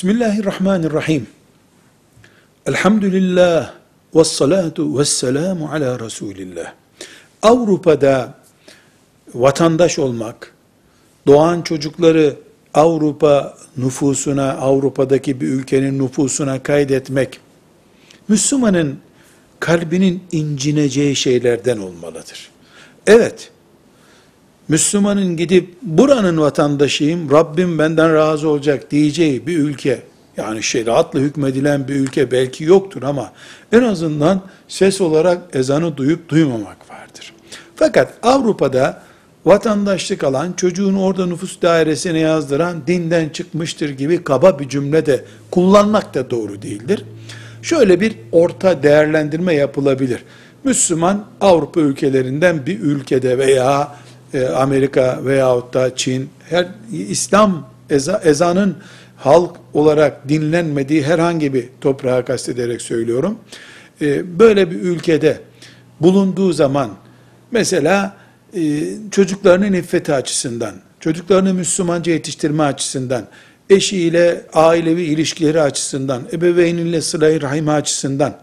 Bismillahirrahmanirrahim. Elhamdülillah ve salatu ve selamu ala Resulillah. Avrupa'da vatandaş olmak, doğan çocukları Avrupa nüfusuna, Avrupa'daki bir ülkenin nüfusuna kaydetmek, Müslümanın kalbinin incineceği şeylerden olmalıdır. Evet, Müslümanın gidip buranın vatandaşıyım, Rabbim benden razı olacak diyeceği bir ülke, yani şeriatla hükmedilen bir ülke belki yoktur ama en azından ses olarak ezanı duyup duymamak vardır. Fakat Avrupa'da vatandaşlık alan, çocuğunu orada nüfus dairesine yazdıran dinden çıkmıştır gibi kaba bir cümle de kullanmak da doğru değildir. Şöyle bir orta değerlendirme yapılabilir. Müslüman Avrupa ülkelerinden bir ülkede veya Amerika veyahut da Çin, her İslam ezanın halk olarak dinlenmediği herhangi bir toprağa kastederek söylüyorum. Böyle bir ülkede bulunduğu zaman mesela çocuklarının iffeti açısından, çocuklarını Müslümanca yetiştirme açısından, eşiyle ailevi ilişkileri açısından, ebeveyniyle sıla-i rahime açısından,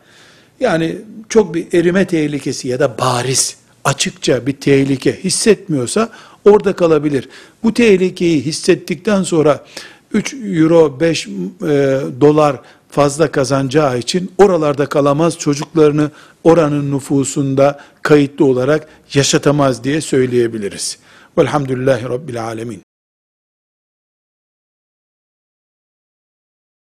yani çok bir erime tehlikesi ya da bariz, açıkça bir tehlike hissetmiyorsa orada kalabilir. Bu tehlikeyi hissettikten sonra 3 euro, 5 dolar fazla kazanacağı için oralarda kalamaz, çocuklarını oranın nüfusunda kayıtlı olarak yaşatamaz diye söyleyebiliriz. Velhamdülillahi Rabbil Alemin.